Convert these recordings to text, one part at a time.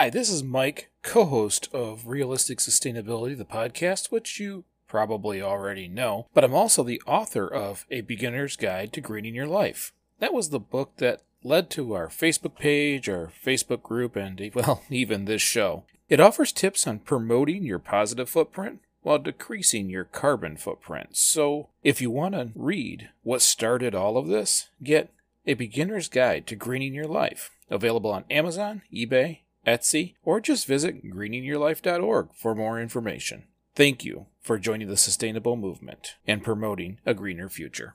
Hi, this is Mike, co-host of Realistic Sustainability, the podcast, which you probably already know, but I'm also the author of A Beginner's Guide to Greening Your Life. That was the book that led to our Facebook page, our Facebook group, and, well, even this show. It offers tips on promoting your positive footprint while decreasing your carbon footprint. So if you want to read what started all of this, get A Beginner's Guide to Greening Your Life, available on Amazon, eBay, Etsy, or just visit greeningyourlife.org for more information. Thank you for joining the sustainable movement and promoting a greener future.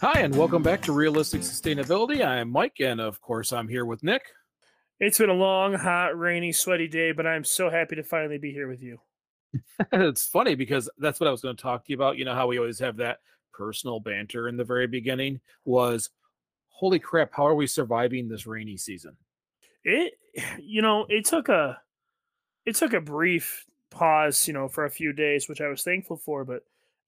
Hi, and welcome back to Realistic Sustainability. I am Mike, and of course, I'm here with Nick. It's been a long, hot, rainy, sweaty day, but I'm so happy to finally be here with you. It's funny because that's what I was going to talk to you about. You know how we always have that personal banter in the very beginning was, holy crap, how are we surviving this rainy season? It took a brief pause, for a few days, which I was thankful for, but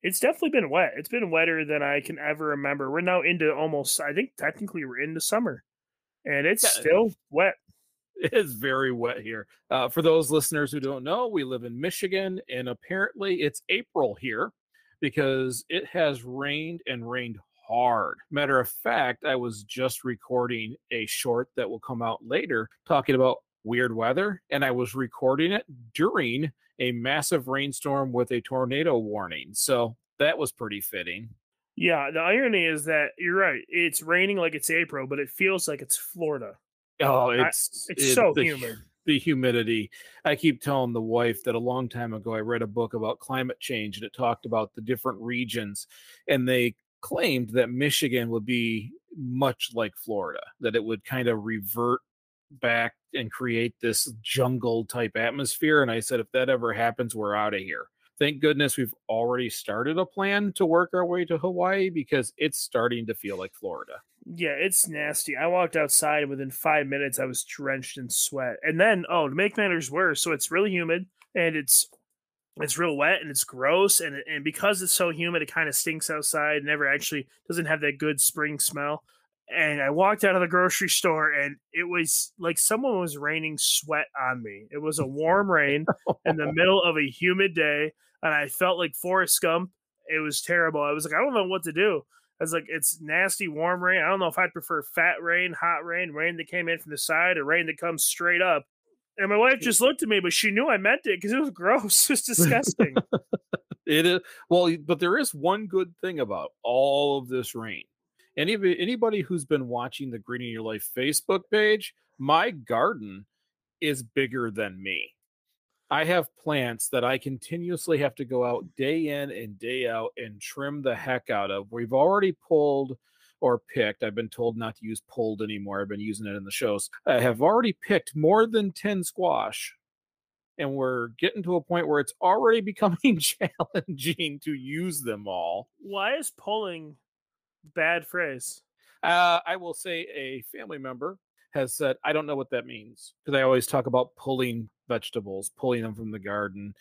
it's definitely been wet. It's been wetter than I can ever remember. We're now into almost, I think technically we're into summer, and it's still wet. It is very wet here. For those listeners who don't know, we live in Michigan, and apparently it's April here because it has rained and rained hard. Matter of fact, I was just recording a short that will come out later talking about weird weather, and I was recording it during a massive rainstorm with a tornado warning. So that was pretty fitting. Yeah, the irony is that you're right. It's raining like it's April, but it feels like it's Florida. Oh, it's so humid. The humidity. I keep telling the wife that a long time ago, I read a book about climate change, and it talked about the different regions, and they claimed that Michigan would be much like Florida, that it would kind of revert back and create this jungle type atmosphere. And I said, if that ever happens, we're out of here. Thank goodness we've already started a plan to work our way to Hawaii, because it's starting to feel like Florida. Yeah, it's nasty. I walked outside, and within 5 minutes, I was drenched in sweat. And then, to make matters worse, so it's really humid, and it's real wet, and it's gross. And because it's so humid, it kind of stinks outside, never actually doesn't have that good spring smell. And I walked out of the grocery store, and it was like someone was raining sweat on me. It was a warm rain in the middle of a humid day, and I felt like Forrest Gump. It was terrible. I was like, I don't know what to do. I was like, it's nasty, warm rain. I don't know if I'd prefer fat rain, hot rain, rain that came in from the side, or rain that comes straight up. And my wife just looked at me, but she knew I meant it because it was gross. It was disgusting. It is. Well, but there is one good thing about all of this rain. Anybody who's been watching the Greening Your Life Facebook page, my garden is bigger than me. I have plants that I continuously have to go out day in and day out and trim the heck out of. We've already pulled or picked. I've been told not to use pulled anymore. I've been using it in the shows. I have already picked more than 10 squash. And we're getting to a point where it's already becoming challenging to use them all. Why is pulling... bad phrase. I will say a family member has said, I don't know what that means, because I always talk about pulling vegetables, pulling them from the garden.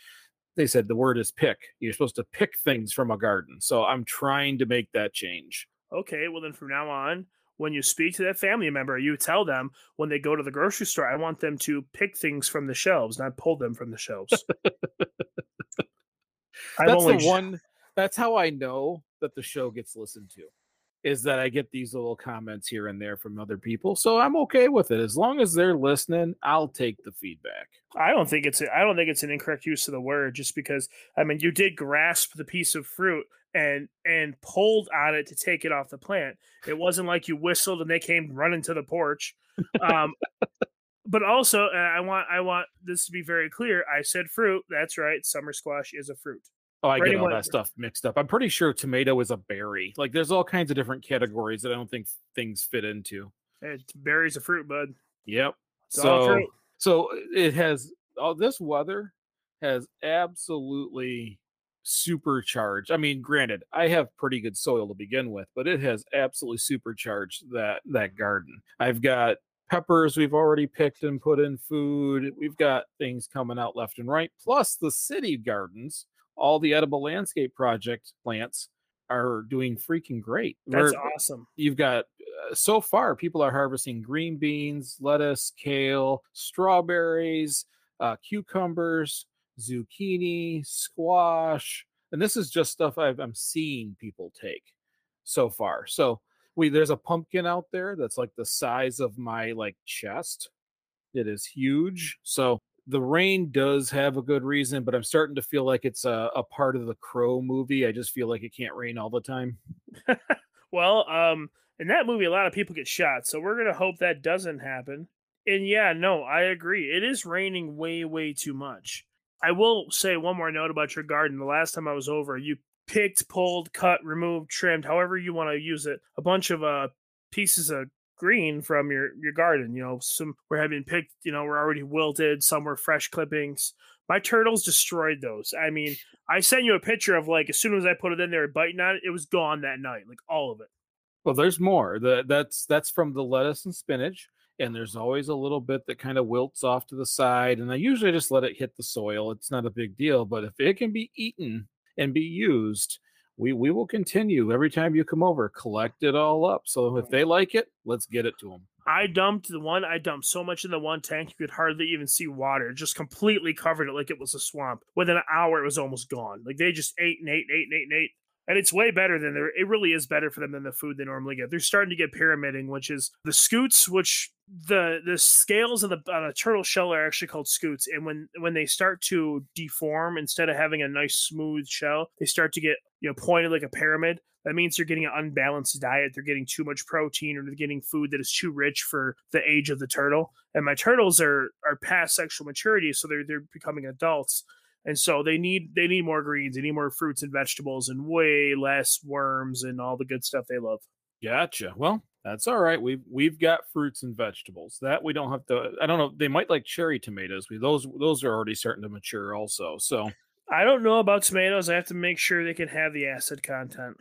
They said the word is pick. You're supposed to pick things from a garden. So I'm trying to make that change. Okay, well then from now on, when you speak to that family member, you tell them when they go to the grocery store, I want them to pick things from the shelves, not pull them from the shelves. That's how I know that the show gets listened to, is that I get these little comments here and there from other people. So I'm okay with it. As long as they're listening, I'll take the feedback. I don't think it's an incorrect use of the word, just because, I mean, you did grasp the piece of fruit and pulled on it to take it off the plant. It wasn't like you whistled and they came running to the porch. But also, I want this to be very clear. I said fruit. That's right. Summer squash is a fruit. Oh, I get all that stuff mixed up. I'm pretty sure tomato is a berry. Like, there's all kinds of different categories that I don't think things fit into. It's berries a fruit, bud. Yep. It's all fruit. So it has all this weather has absolutely supercharged. I mean, granted, I have pretty good soil to begin with, but it has absolutely supercharged that garden. I've got peppers we've already picked and put in food. We've got things coming out left and right. Plus the city gardens, all the edible landscape project plants are doing freaking great. That's awesome. You've got, so far, people are harvesting green beans, lettuce, kale, strawberries, cucumbers, zucchini, squash. And this is just stuff I'm seeing people take so far. So there's a pumpkin out there that's like the size of my chest. It is huge. So the rain does have a good reason, but I'm starting to feel like it's a part of the Crow movie. I just feel like it can't rain all the time. Well, in that movie, a lot of people get shot. So we're going to hope that doesn't happen. And yeah, no, I agree. It is raining way, way too much. I will say one more note about your garden. The last time I was over, you picked, pulled, cut, removed, trimmed, however you want to use it, a bunch of pieces of green from your garden. You know, some were having picked, were already wilted, some were fresh clippings. My turtles destroyed those. I mean, I sent you a picture of as soon as I put it in there biting on it, it was gone that night, all of it. Well, there's more. That's from the lettuce and spinach. And there's always a little bit that kind of wilts off to the side. And I usually just let it hit the soil. It's not a big deal, but if it can be eaten and be used, we will continue every time you come over, collect it all up. So if they like it, let's get it to them. I dumped so much in the one tank, you could hardly even see water. It just completely covered it like it was a swamp. Within an hour, it was almost gone. They just ate and ate and ate and ate and ate. And it's way better than it really is better for them than the food they normally get. They're starting to get pyramiding, which is the scoots, which the scales of on a turtle shell are actually called scoots. And when they start to deform, instead of having a nice smooth shell, they start to get pointed like a pyramid. That means they're getting an unbalanced diet. They're getting too much protein, or they're getting food that is too rich for the age of the turtle. And my turtles are past sexual maturity, so they're becoming adults. And so they need more greens, they need more fruits and vegetables, and way less worms and all the good stuff they love. Gotcha. Well, that's all right. We've got fruits and vegetables that we don't have to. I don't know. They might like cherry tomatoes. Those are already starting to mature also. So I don't know about tomatoes. I have to make sure they can have the acid content.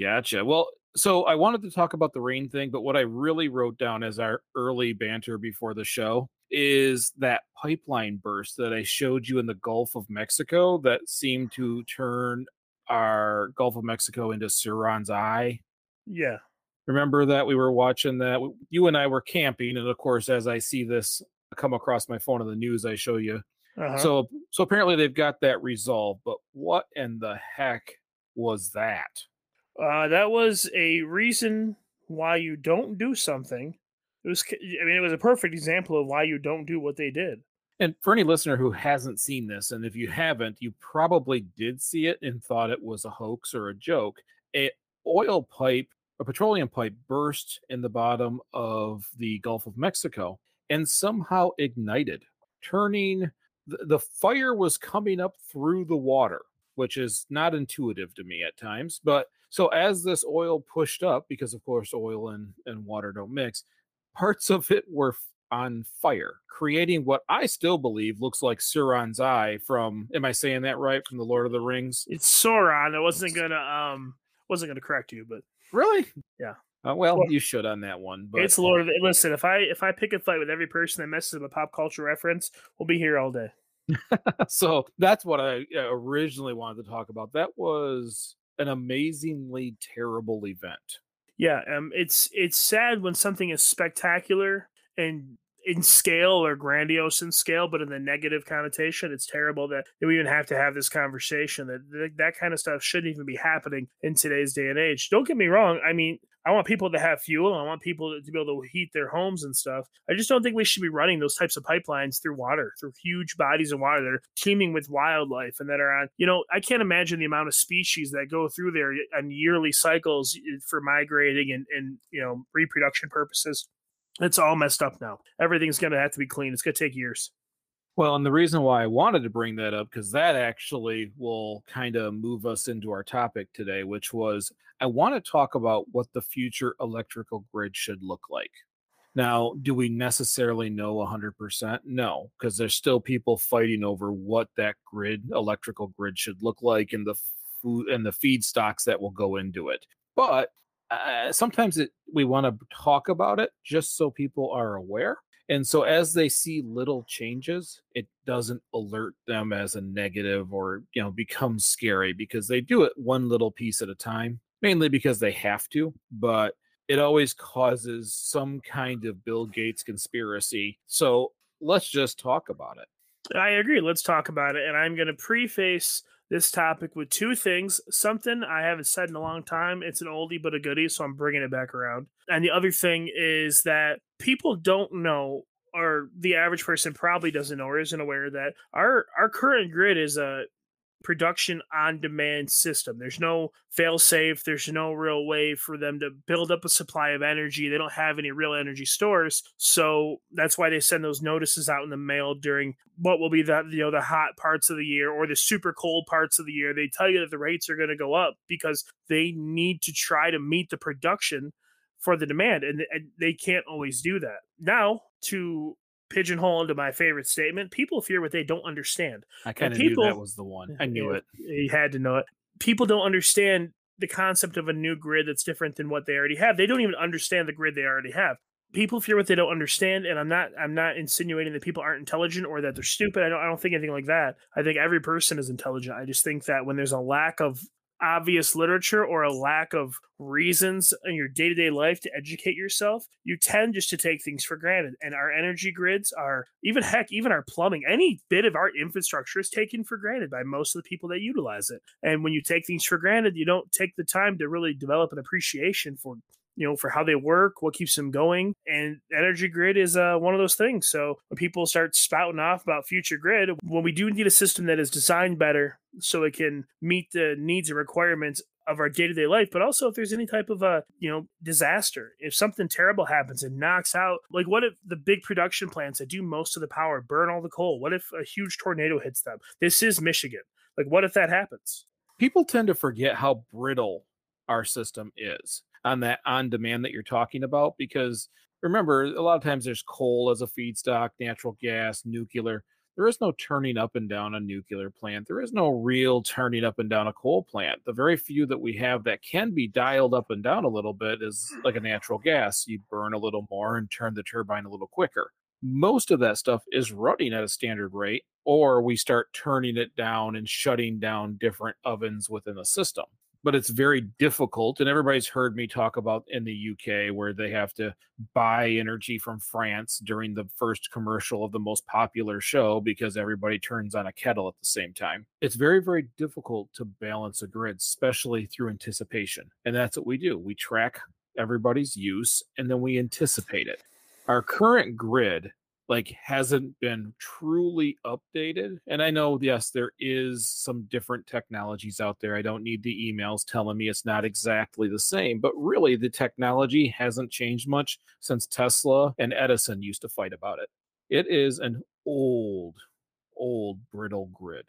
Gotcha. Well, so I wanted to talk about the rain thing, but what I really wrote down as our early banter before the show is that pipeline burst that I showed you in the Gulf of Mexico that seemed to turn our Gulf of Mexico into Sauron's eye. Yeah. Remember that? We were watching that. You and I were camping. And of course, as I see this come across my phone in the news, I show you. Uh-huh. So apparently they've got that resolved. But what in the heck was that? That was a reason why you don't do something. It was a perfect example of why you don't do what they did. And for any listener who hasn't seen this, and if you haven't, you probably did see it and thought it was a hoax or a joke. A petroleum pipe burst in the bottom of the Gulf of Mexico and somehow ignited, turning the fire was coming up through the water, which is not intuitive to me at times. But so as this oil pushed up, because of course oil and water don't mix, parts of it were on fire, creating what I still believe looks like Sauron's eye from, am I saying that right? From the Lord of the Rings? It's Sauron. I wasn't gonna correct you, but really? Yeah. Well, you should on that one. But it's Lord of the Rings. Listen, if I pick a fight with every person that messes up a pop culture reference, we'll be here all day. So that's what I originally wanted to talk about. That was an amazingly terrible event. Yeah, it's sad when something is spectacular and in scale or grandiose in scale, but in the negative connotation, it's terrible that we even have to have this conversation. That kind of stuff shouldn't even be happening in today's day and age. Don't get me wrong. I mean, I want people to have fuel. I want people to be able to heat their homes and stuff. I just don't think we should be running those types of pipelines through water, through huge bodies of water that are teeming with wildlife and that are on, I can't imagine the amount of species that go through there on yearly cycles for migrating and reproduction purposes. It's all messed up now. Everything's going to have to be clean. It's going to take years. Well, and the reason why I wanted to bring that up, because that actually will kind of move us into our topic today, which was I want to talk about what the future electrical grid should look like. Now, do we necessarily know 100%? No, because there's still people fighting over what that grid, electrical grid, should look like and the food and the feedstocks that will go into it. But sometimes we want to talk about it just so people are aware. And so as they see little changes, it doesn't alert them as a negative or, you know, become scary, because they do it one little piece at a time, mainly because they have to. But it always causes some kind of Bill Gates conspiracy. So let's just talk about it. I agree. Let's talk about it. And I'm going to preface this topic with two things. Something I haven't said in a long time. It's an oldie but a goodie, so I'm bringing it back around. And the other thing is that people don't know, or the average person probably doesn't know or isn't aware, that our current grid is a production on demand system. There's no fail safe. There's no real way for them to build up a supply of energy. They don't have any real energy stores. So that's why they send those notices out in the mail during what will be the, you know, the hot parts of the year or the super cold parts of the year. They tell you that the rates are going to go up because they need to try to meet the production for the demand. And they can't always do that. Now, to pigeonhole into my favorite statement, people fear what they don't understand. I kind of knew that was the one. I knew it. You had to know it. People don't understand the concept of a new grid that's different than what they already have. They don't even understand the grid they already have. People fear what they don't understand, and I'm not insinuating that people aren't intelligent or that they're stupid. I don't think anything like that. I think every person is intelligent. I just think that when there's a lack of obvious literature or a lack of reasons in your day-to-day life to educate yourself, you tend just to take things for granted. And our energy grids are, even our plumbing, any bit of our infrastructure is taken for granted by most of the people that utilize it. And when you take things for granted, you don't take the time to really develop an appreciation for, you know, for how they work, what keeps them going. And energy grid is one of those things. So when people start spouting off about future grid, when we do need a system that is designed better so it can meet the needs and requirements of our day-to-day life, but also if there's any type of a, you know, disaster, if something terrible happens and knocks out, like what if the big production plants that do most of the power burn all the coal? What if a huge tornado hits them? This is Michigan. Like, what if that happens? People tend to forget how brittle our system is on that on-demand that you're talking about, because remember, a lot of times there's coal as a feedstock, natural gas, nuclear. There is no turning up and down a nuclear plant. There is no real turning up and down a coal plant. The very few that we have that can be dialed up and down a little bit is like a natural gas. You burn a little more and turn the turbine a little quicker. Most of that stuff is running at a standard rate, or we start turning it down and shutting down different ovens within the system. But it's very difficult, and everybody's heard me talk about in the UK where they have to buy energy from France during the first commercial of the most popular show because everybody turns on a kettle at the same time. It's very, very difficult to balance a grid, especially through anticipation. And that's what we do. We track everybody's use, and then we anticipate it. Our current grid, like, hasn't been truly updated. And I know, yes, there is some different technologies out there. I don't need the emails telling me it's not exactly the same, but really the technology hasn't changed much since Tesla and Edison used to fight about it. It is an old brittle grid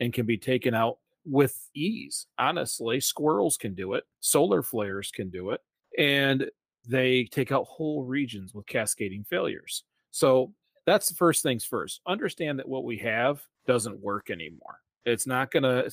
and can be taken out with ease. Honestly, squirrels can do it. Solar flares can do it. And they take out whole regions with cascading failures. So that's the first things first. Understand that what we have doesn't work anymore. It's not gonna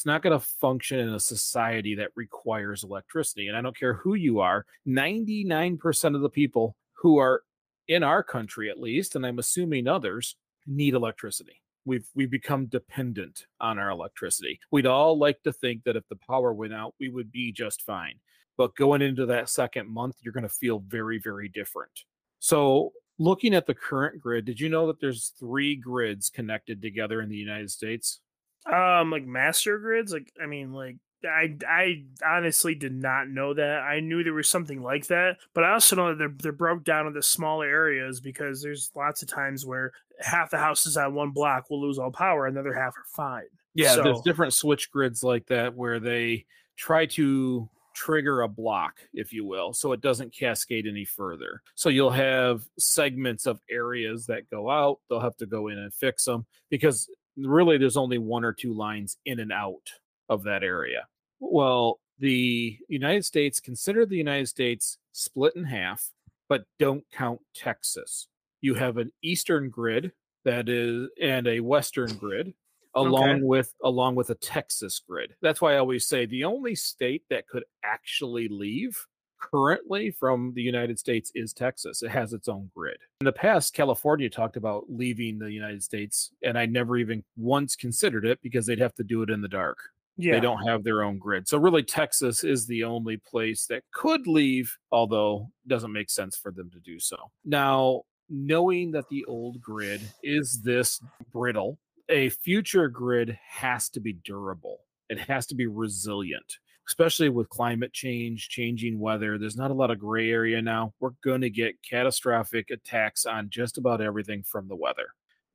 function in a society that requires electricity. And I don't care who you are, 99% of the people who are in our country, at least, and I'm assuming others, need electricity. We've become dependent on our electricity. We'd all like to think that if the power went out, we would be just fine. But going into that second month, you're gonna feel very, very different. So looking at the current grid, did you know that there's 3 grids connected together in the United States? Like master grids? I honestly did not know that. I knew there was something like that, but I also know that they're broke down into smaller areas because there's lots of times where half the houses on one block will lose all power, and the other half are fine. Yeah, so there's different switch grids like that where they try to trigger a block, if you will, so it doesn't cascade any further. So you'll have segments of areas that go out. They'll have to go in and fix them, because really there's only one or two lines in and out of that area. Well, the United States, consider the United States split in half, but don't count Texas. You have an eastern grid that is, and a western grid, along with a Texas grid. That's why I always say the only state that could actually leave currently from the United States is Texas. It has its own grid. In the past, California talked about leaving the United States, and I never even once considered it because they'd have to do it in the dark. Yeah. They don't have their own grid. So really, Texas is the only place that could leave, although it doesn't make sense for them to do so. Now, knowing that the old grid is this brittle, a future grid has to be durable. It has to be resilient, especially with climate change, changing weather. There's not a lot of gray area now. We're going to get catastrophic attacks on just about everything from the weather.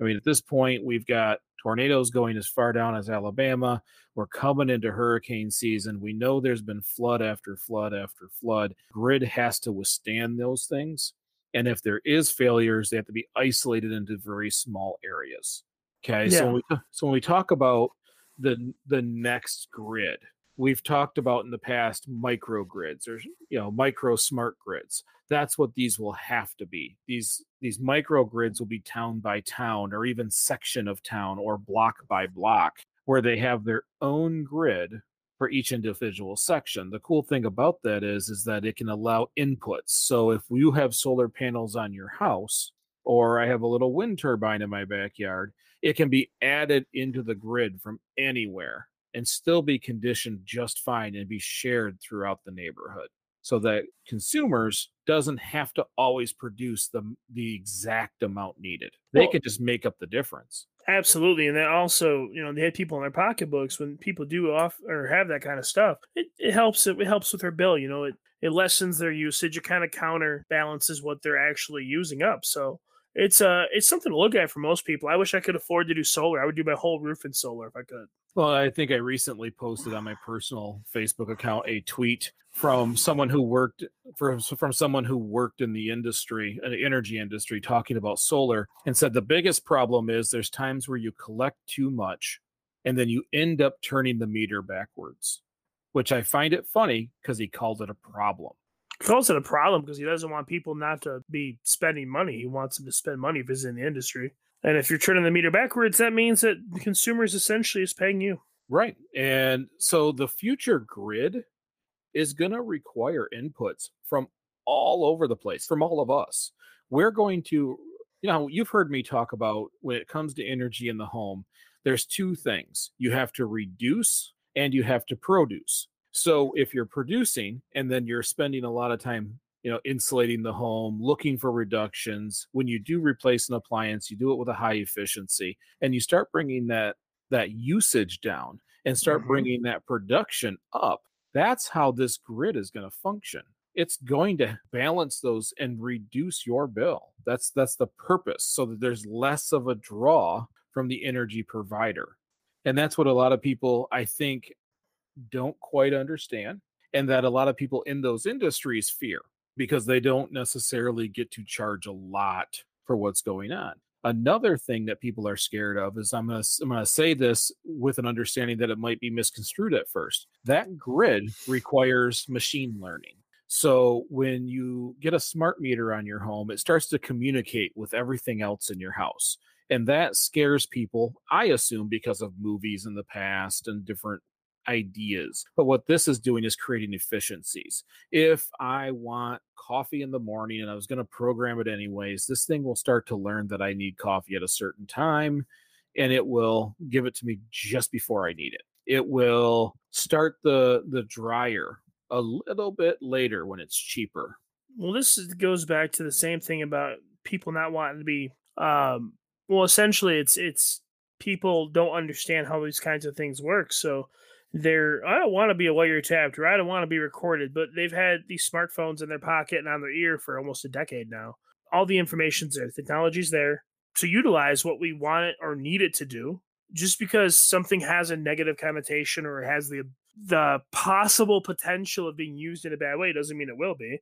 I mean, at this point, we've got tornadoes going as far down as Alabama. We're coming into hurricane season. We know there's been flood after flood after flood. Grid has to withstand those things. And if there is failures, they have to be isolated into very small areas. Okay, yeah. So when we talk about the next grid, we've talked about in the past microgrids, or micro smart grids. That's what these will have to be. These microgrids will be town by town, or even section of town, or block by block, where they have their own grid for each individual section. The cool thing about that is that it can allow inputs. So if you have solar panels on your house, or I have a little wind turbine in my backyard, it can be added into the grid from anywhere and still be conditioned just fine and be shared throughout the neighborhood, so that consumers doesn't have to always produce the exact amount needed. They can just make up the difference. Absolutely. And that also, they had people in their pocketbooks. When people do off or have that kind of stuff, it helps with their bill. It lessens their usage. It kind of counterbalances what they're actually using up. So it's something to look at for most people. I wish I could afford to do solar. I would do my whole roof in solar if I could. Well, I think I recently posted on my personal Facebook account a tweet from someone who worked in the industry, an energy industry, talking about solar, and said the biggest problem is there's times where you collect too much and then you end up turning the meter backwards, which I find it funny because he called it a problem. He calls it a problem because he doesn't want people not to be spending money. He wants them to spend money if it's in the industry. And if you're turning the meter backwards, that means that the consumer essentially is paying you. Right. And so the future grid is going to require inputs from all over the place, from all of us. We're going to, you've heard me talk about when it comes to energy in the home, there's two things. You have to reduce and you have to produce. So if you're producing and then you're spending a lot of time insulating the home, looking for reductions. When you do replace an appliance, you do it with a high efficiency, and you start bringing that usage down and start bringing that production up. That's how this grid is going to function. It's going to balance those and reduce your bill. That's the purpose, so that there's less of a draw from the energy provider. And that's what a lot of people, I think, don't quite understand, and that a lot of people in those industries fear, because they don't necessarily get to charge a lot for what's going on. Another thing that people are scared of is, I'm going to say this with an understanding that it might be misconstrued at first. That grid requires machine learning. So when you get a smart meter on your home, it starts to communicate with everything else in your house. And that scares people, I assume, because of movies in the past and different ideas. But what this is doing is creating efficiencies. If I want coffee in the morning and I was going to program it anyways, this thing will start to learn that I need coffee at a certain time, and it will give it to me just before I need it. It will start the dryer a little bit later when it's cheaper. Well, this goes back to the same thing about people not wanting to be, essentially it's people don't understand how these kinds of things work. So I don't want to be a lawyer tapped, or I don't want to be recorded, but they've had these smartphones in their pocket and on their ear for almost a decade now. All the information's there, the technology's there to utilize what we want it or need it to do. Just because something has a negative connotation or has the the possible potential of being used in a bad way doesn't mean it will be.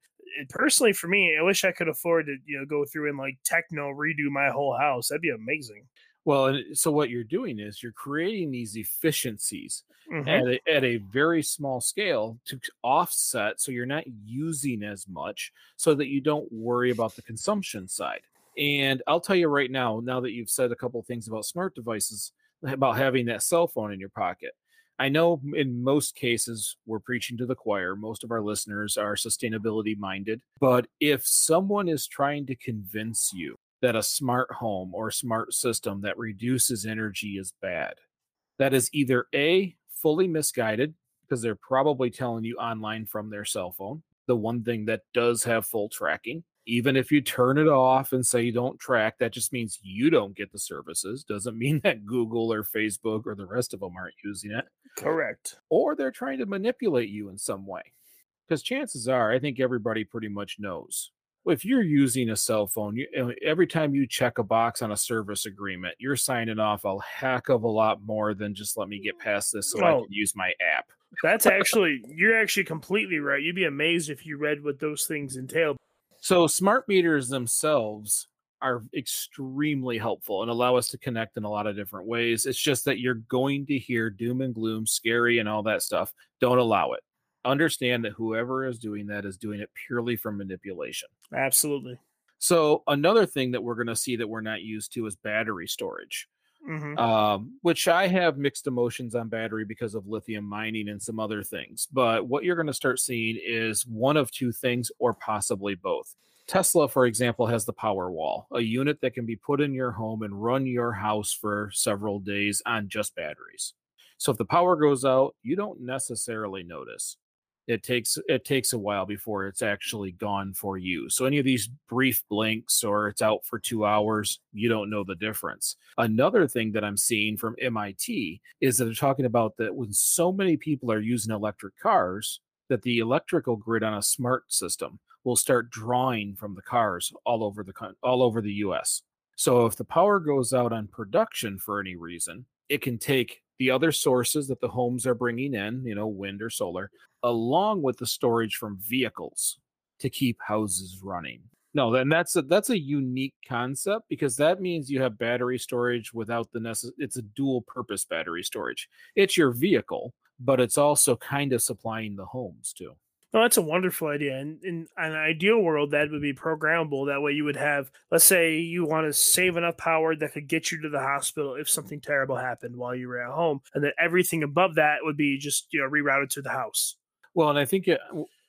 Personally, for me, I wish I could afford to, you know, go through and like techno redo my whole house. That'd be amazing. Well, so what you're doing is you're creating these efficiencies at a very small scale to offset, so you're not using as much, so that you don't worry about the consumption side. And I'll tell you right now, now that you've said a couple of things about smart devices, about having that cell phone in your pocket, I know in most cases we're preaching to the choir. Most of our listeners are sustainability minded. But if someone is trying to convince you that a smart home or smart system that reduces energy is bad, that is either A, fully misguided, because they're probably telling you online from their cell phone, the one thing that does have full tracking. Even if you turn it off and say you don't track, that just means you don't get the services. Doesn't mean that Google or Facebook or the rest of them aren't using it. Correct. Or they're trying to manipulate you in some way. Because chances are, I think everybody pretty much knows, if you're using a cell phone, every time you check a box on a service agreement, you're signing off a heck of a lot more than just let me get past this so I can use my app. That's actually, you're actually completely right. You'd be amazed if you read what those things entail. So smart meters themselves are extremely helpful and allow us to connect in a lot of different ways. It's just that you're going to hear doom and gloom, scary and all that stuff. Don't allow it. Understand that whoever is doing that is doing it purely for manipulation. Absolutely. So another thing that we're going to see that we're not used to is battery storage, which I have mixed emotions on battery because of lithium mining and some other things. But what you're going to start seeing is one of two things, or possibly both. Tesla, for example, has the Powerwall, a unit that can be put in your home and run your house for several days on just batteries. So if the power goes out, you don't necessarily notice. It takes a while before it's actually gone for you. So any of these brief blinks or it's out for 2 hours, you don't know the difference. Another thing that I'm seeing from MIT is that they're talking about that when so many people are using electric cars, that the electrical grid on a smart system will start drawing from the cars all over the U.S. So if the power goes out on production for any reason, it can take the other sources that the homes are bringing in, you know, wind or solar, along with the storage from vehicles to keep houses running. No, then that's a unique concept, because that means you have battery storage without the necessary. It's a dual purpose battery storage. It's your vehicle, but it's also kind of supplying the homes too. No, that's a wonderful idea. And in an ideal world, that would be programmable. That way you would have, let's say you want to save enough power that could get you to the hospital if something terrible happened while you were at home. And then everything above that would be just, you know, rerouted to the house. Well, and I think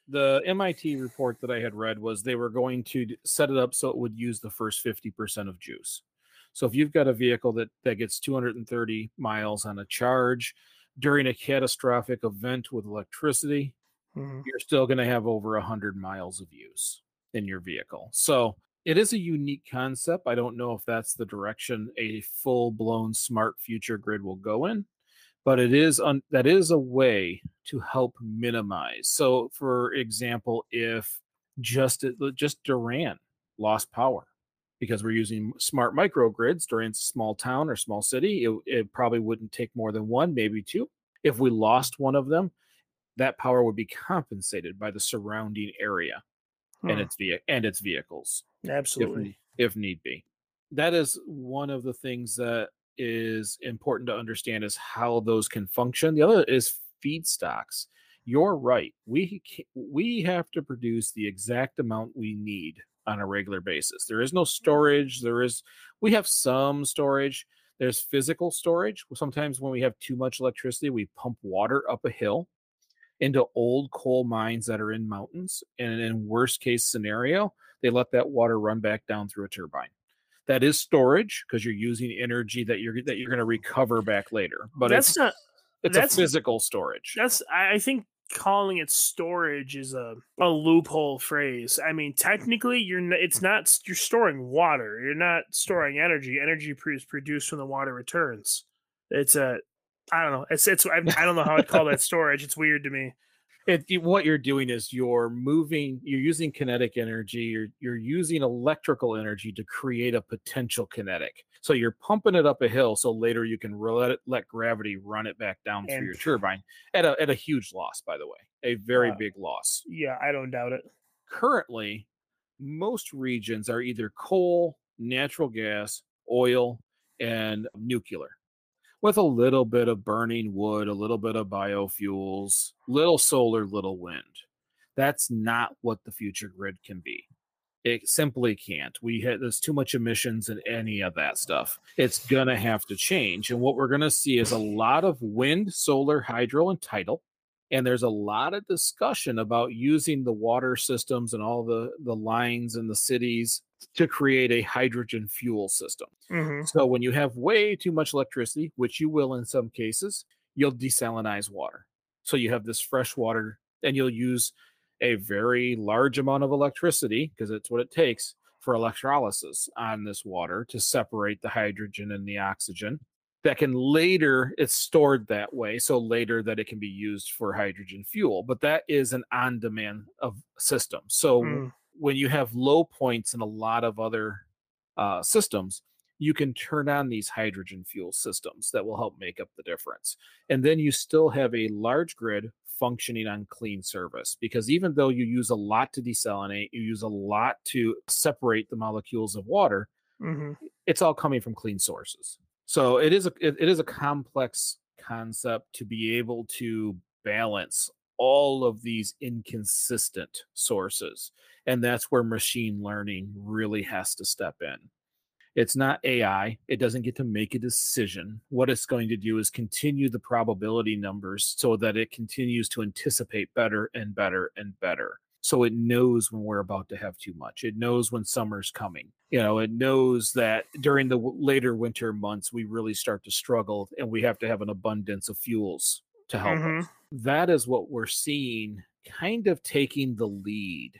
the MIT report that I had read was they were going to set it up so it would use the first 50% of juice. So if you've got a vehicle that gets 230 miles on a charge during a catastrophic event with electricity, you're still going to have over 100 miles of use in your vehicle. So it is a unique concept. I don't know if that's the direction a full-blown smart future grid will go in, but it is that is a way to help minimize. So, for example, if just Durant lost power because we're using smart microgrids, Durant's a small town or small city, it probably wouldn't take more than one, maybe two. If we lost one of them, that power would be compensated by the surrounding area and its vehicles. Absolutely. If need be. That is one of the things that is important to understand, is how those can function. The other is feedstocks. You're right. We have to produce the exact amount we need on a regular basis. There is no storage. We have some storage. There's physical storage. Sometimes when we have too much electricity, we pump water up a hill into old coal mines that are in mountains. And in worst case scenario, they let that water run back down through a turbine. That is storage, because you're using energy that you're going to recover back later. But that's a physical storage. I think calling it storage is a loophole phrase. I mean, technically, you're storing water. You're not storing energy. Energy is produced when the water returns. I don't know. I don't know how I'd call that storage. It's weird to me. what you're doing is you're moving, you're using kinetic energy, you're using electrical energy to create a potential kinetic. So you're pumping it up a hill so later you can let gravity run it back down through your turbine at a huge loss, by the way, a very big loss. Yeah, I don't doubt it. Currently, most regions are either coal, natural gas, oil, and nuclear, with a little bit of burning wood, a little bit of biofuels, little solar, little wind. That's not what the future grid can be. It simply can't. There's too much emissions in any of that stuff. It's going to have to change. And what we're going to see is a lot of wind, solar, hydro, and tidal. And there's a lot of discussion about using the water systems and all the lines in the cities to create a hydrogen fuel system. Mm-hmm. So when you have way too much electricity, which you will in some cases, you'll desalinize water. So you have this fresh water, and you'll use a very large amount of electricity, because it's what it takes for electrolysis on this water to separate the hydrogen and the oxygen. That can later, it's stored that way, so later that it can be used for hydrogen fuel. But that is an on-demand of system. So when you have low points in a lot of other systems, you can turn on these hydrogen fuel systems that will help make up the difference. And then you still have a large grid functioning on clean service, because even though you use a lot to desalinate, you use a lot to separate the molecules of water, it's all coming from clean sources. So it is a complex concept to be able to balance all of these inconsistent sources. And that's where machine learning really has to step in. It's not AI. It doesn't get to make a decision. What it's going to do is continue the probability numbers so that it continues to anticipate better and better and better. So it knows when we're about to have too much. It knows when summer's coming. It knows that during the later winter months, we really start to struggle and we have to have an abundance of fuels to help us. That is what we're seeing, kind of taking the lead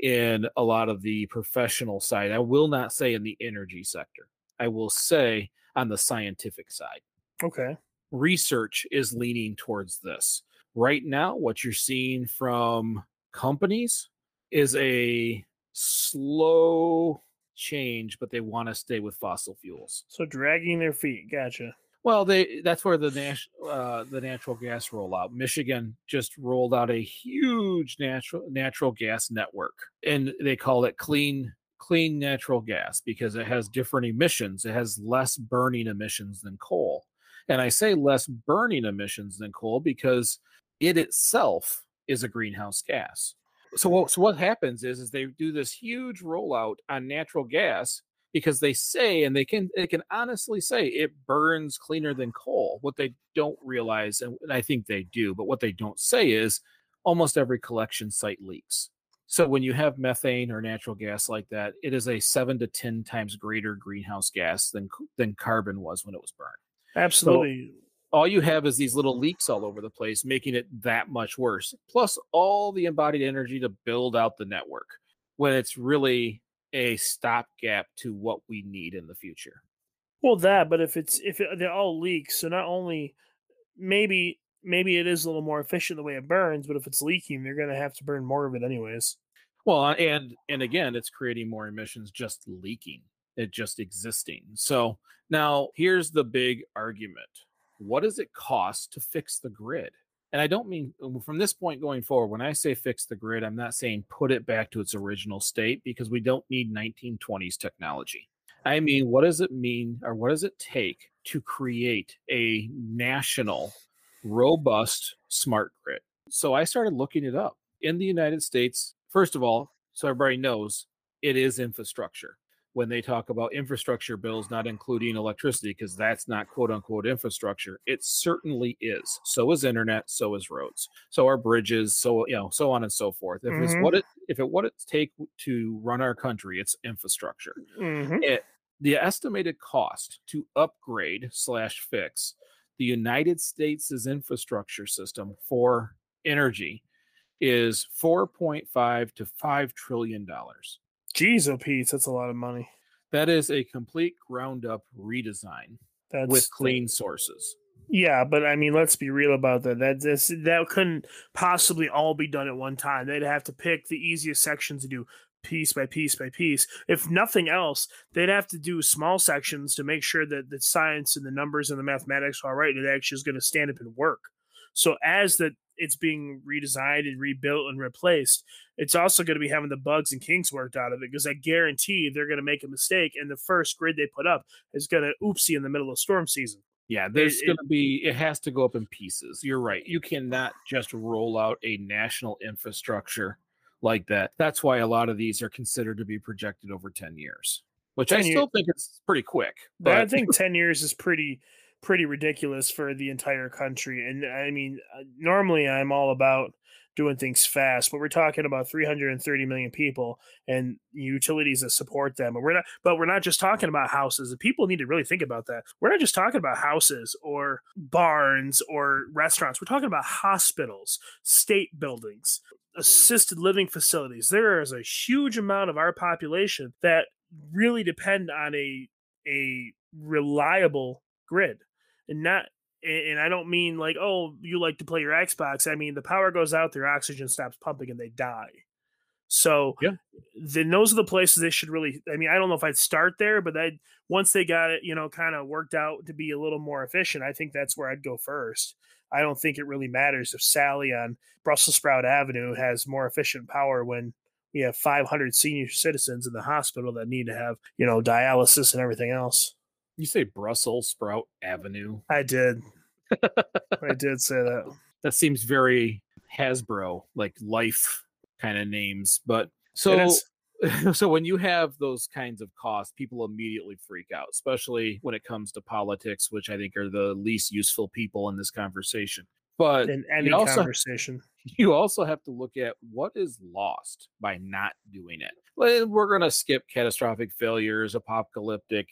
in a lot of the professional side. I will not say in the energy sector. I will say on the scientific side. Okay. Research is leaning towards this. Right now, what you're seeing from companies is a slow change, but they want to stay with fossil fuels. So dragging their feet. Gotcha. Well, that's where the natural gas rollout. Michigan just rolled out a huge natural gas network, and they call it clean natural gas because it has different emissions. It has less burning emissions than coal. And I say less burning emissions than coal because it itself is a greenhouse gas. So what happens is they do this huge rollout on natural gas, because they say, and they can honestly say, it burns cleaner than coal. What they don't realize, and I think they do, but what they don't say is almost every collection site leaks. So when you have methane or natural gas like that, it is a 7 to 10 times greater greenhouse gas than carbon was when it was burned. Absolutely. So all you have is these little leaks all over the place, making it that much worse. Plus all the embodied energy to build out the network, when it's really a stopgap to what we need in the future. Well, that, but if they all leak, so not only maybe it is a little more efficient the way it burns, but if it's leaking, they're going to have to burn more of it anyways. Well, and again, it's creating more emissions just leaking, it just existing. So now here's the big argument: what does it cost to fix the grid? And I don't mean from this point going forward, when I say fix the grid, I'm not saying put it back to its original state, because we don't need 1920s technology. I mean, what does it mean, or what does it take to create a national, robust smart grid? So I started looking it up. In the United States, first of all, so everybody knows, it is infrastructure. When they talk about infrastructure bills, not including electricity, because that's not quote unquote infrastructure. It certainly is. So is internet, so is roads, so are bridges, so so on and so forth. If it's what it takes to run our country, it's infrastructure. The estimated cost to upgrade / fix the United States' infrastructure system for energy is $4.5 to $5 trillion. Jeez, oh, Pete, that's a lot of money. That is a complete ground-up redesign with clean sources. Yeah, but I mean, let's be real about that. That couldn't possibly all be done at one time. They'd have to pick the easiest sections to do piece by piece by piece. If nothing else, they'd have to do small sections to make sure that the science and the numbers and the mathematics are right, and it actually is going to stand up and work. So as that it's being redesigned and rebuilt and replaced, it's also going to be having the bugs and kinks worked out of it, because I guarantee they're going to make a mistake, and the first grid they put up is going to oopsie in the middle of storm season. Yeah, there's going to be, it has to go up in pieces. You're right. You cannot just roll out a national infrastructure like that. That's why a lot of these are considered to be projected over 10 years, which I still think it's pretty quick. But I think 10 years is pretty ridiculous for the entire country. And I mean, normally I'm all about doing things fast, but we're talking about 330 million people and utilities that support them. And we're not just talking about houses. The people need to really think about that. We're not just talking about houses or barns or restaurants. We're talking about hospitals, state buildings, assisted living facilities. There is a huge amount of our population that really depend on a reliable grid. And I don't mean like, oh, you like to play your Xbox. I mean, the power goes out, their oxygen stops pumping, and they die. So yeah. Then those are the places they should really, I mean, I don't know if I'd start there, but once they got it, kind of worked out to be a little more efficient, I think that's where I'd go first. I don't think it really matters if Sally on Brussels Sprout Avenue has more efficient power when we have 500 senior citizens in the hospital that need to have, dialysis and everything else. You say Brussels Sprout Avenue? I did. I did say that. That seems very Hasbro, like life kind of names. But so when you have those kinds of costs, people immediately freak out, especially when it comes to politics, which I think are the least useful people in this conversation. But in any conversation, you also have to look at what is lost by not doing it. We're going to skip catastrophic failures, apocalyptic,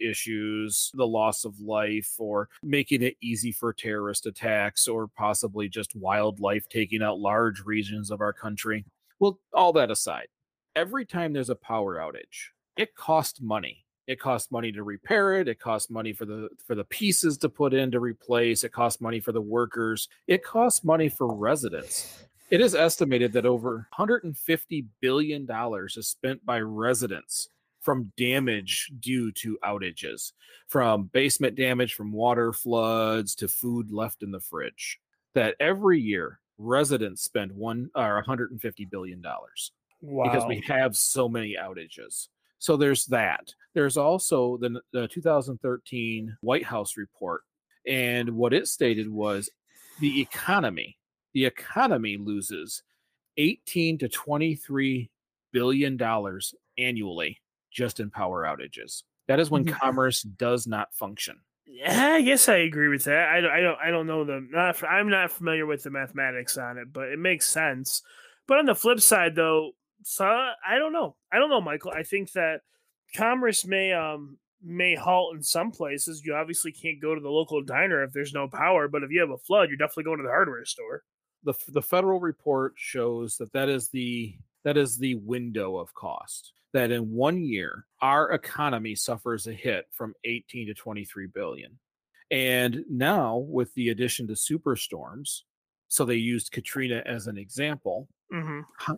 issues, the loss of life, or making it easy for terrorist attacks, or possibly just wildlife taking out large regions of our country. Well, all that aside, every time there's a power outage, it costs money. It costs money to repair it. It costs money for the pieces to put in to replace. It costs money for the workers. It costs money for residents. It is estimated that over $150 billion is spent by residents from damage due to outages, from basement damage, from water floods to food left in the fridge. That every year residents spend $150 billion. Wow. Because we have so many outages. So there's that. There's also the 2013 White House report. And what it stated was the economy loses $18 to $23 billion annually just in power outages. That is when commerce does not function. Yeah, I guess I agree with that. I don't know I'm not familiar with the mathematics on it, but it makes sense. But on the flip side, though, so I don't know, Michael. I think that commerce may halt in some places. You obviously can't go to the local diner if there's no power, but if you have a flood, you're definitely going to the hardware store. The federal report shows that is the window of cost. That in one year, our economy suffers a hit from 18 to 23 billion. And now with the addition to superstorms, so they used Katrina as an example. Mm-hmm.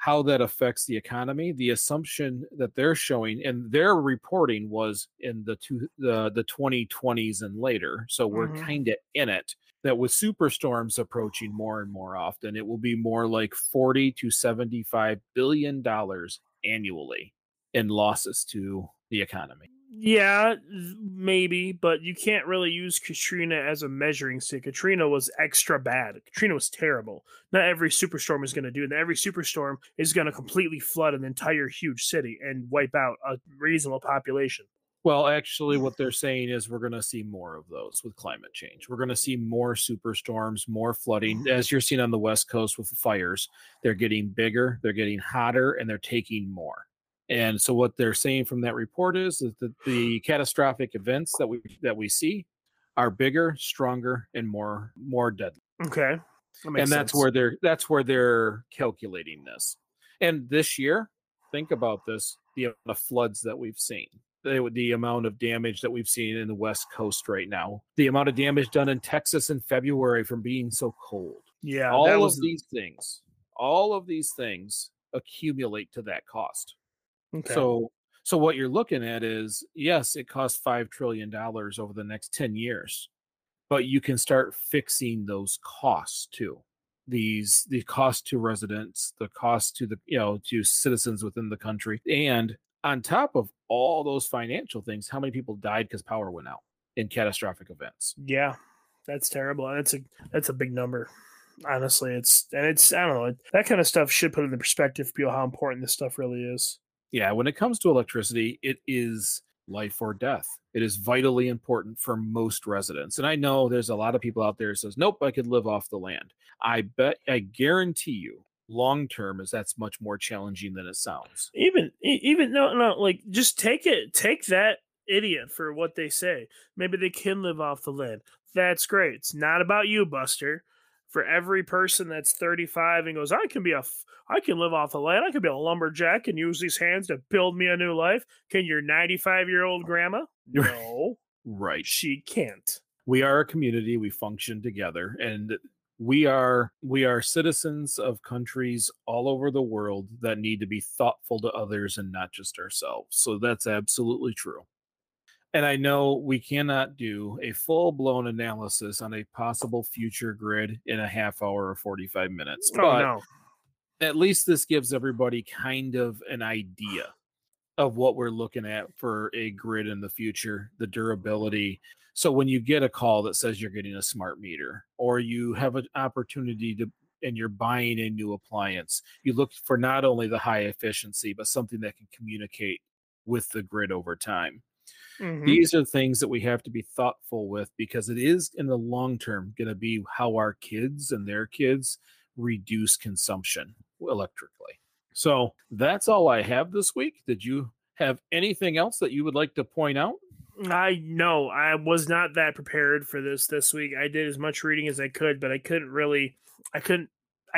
How that affects the economy, the assumption that they're showing and their reporting was in the 2020s and later. So we're kind of in it, that with superstorms approaching more and more often, it will be more like $40 to $75 billion annually in losses to the economy. Yeah, maybe, but you can't really use Katrina as a measuring stick. Katrina was extra bad. Katrina was terrible. Not every superstorm is going to do that. Every superstorm is going to completely flood an entire huge city and wipe out a reasonable population. Well, actually, what they're saying is we're going to see more of those with climate change. We're going to see more superstorms, more flooding. As you're seeing on the West Coast with the fires, they're getting bigger, they're getting hotter, and they're taking more. And so what they're saying from that report is that the catastrophic events that we see are bigger, stronger, and more deadly. Okay. That makes sense. And that's where they're calculating this. And this year, think about this, the floods that we've seen. the amount of damage that we've seen in the West Coast right now, the amount of damage done in Texas in February from being so cold. Yeah, all of these things accumulate to that cost. Okay. So what you're looking at is, yes, it costs $5 trillion over the next 10 years, but you can start fixing those costs too. The cost to residents, the cost to to citizens within the country. And on top of all those financial things, how many people died because power went out in catastrophic events? Yeah, that's terrible. That's a big number. Honestly, I don't know, that kind of stuff should put into perspective people how important this stuff really is. Yeah, when it comes to electricity, it is life or death. It is vitally important for most residents. And I know there's a lot of people out there who says, nope, I could live off the land. I guarantee you, long term, is that's much more challenging than it sounds. Like just take that idiot for what they say. Maybe they can live off the land. That's great. It's not about you, Buster. For every person that's 35 and goes, I can live off the land. I can be a lumberjack and use these hands to build me a new life. Can your 95-year-old grandma? No. Right. She can't. We are a community. We function together. And we are citizens of countries all over the world that need to be thoughtful to others and not just ourselves. So that's absolutely true. And I know we cannot do a full-blown analysis on a possible future grid in a half hour or 45 minutes. At least this gives everybody kind of an idea of what we're looking at for a grid in the future, the durability. So when you get a call that says you're getting a smart meter, or you have an opportunity to, and you're buying a new appliance, you look for not only the high efficiency, but something that can communicate with the grid over time. Mm-hmm. These are things that we have to be thoughtful with, because it is in the long term going to be how our kids and their kids reduce consumption electrically. So that's all I have this week. Did you have anything else that you would like to point out? I was not that prepared for this week. I did as much reading as I could, but I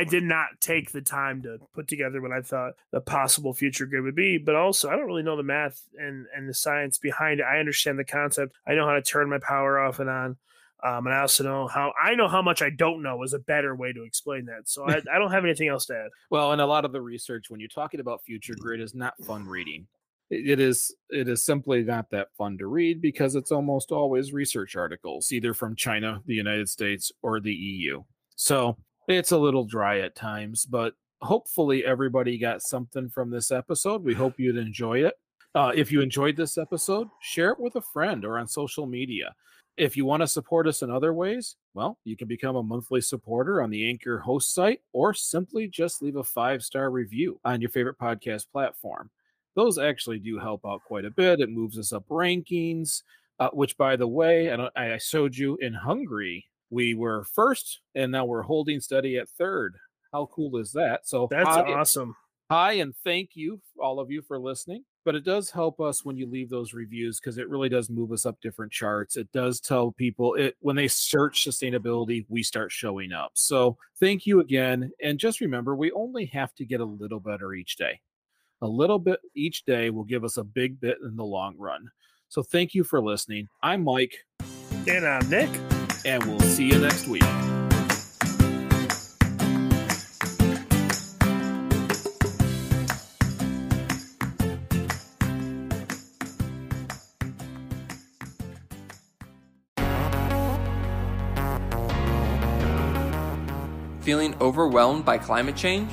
did not take the time to put together what I thought the possible future grid would be, but also I don't really know the math and the science behind it. I understand the concept. I know how to turn my power off and on. And I also know how much I don't know is a better way to explain that. So I don't have anything else to add. Well, and a lot of the research when you're talking about future grid is not fun reading. It is simply not that fun to read, because it's almost always research articles, either from China, the United States, or the EU. So it's a little dry at times, but hopefully everybody got something from this episode. We hope you'd enjoy it. If you enjoyed this episode, share it with a friend or on social media. If you want to support us in other ways, well, you can become a monthly supporter on the Anchor host site, or simply just leave a 5-star review on your favorite podcast platform. Those actually do help out quite a bit. It moves us up rankings, which, by the way, I showed you in Hungary. We were first, and now we're holding steady at third. How cool is that? So that's awesome. Hi, and thank you, all of you, for listening. But it does help us when you leave those reviews, because it really does move us up different charts. It does tell people when they search sustainability, we start showing up. So thank you again. And just remember, we only have to get a little better each day. A little bit each day will give us a big bit in the long run. So thank you for listening. I'm Mike. And I'm Nick. And we'll see you next week. Feeling overwhelmed by climate change?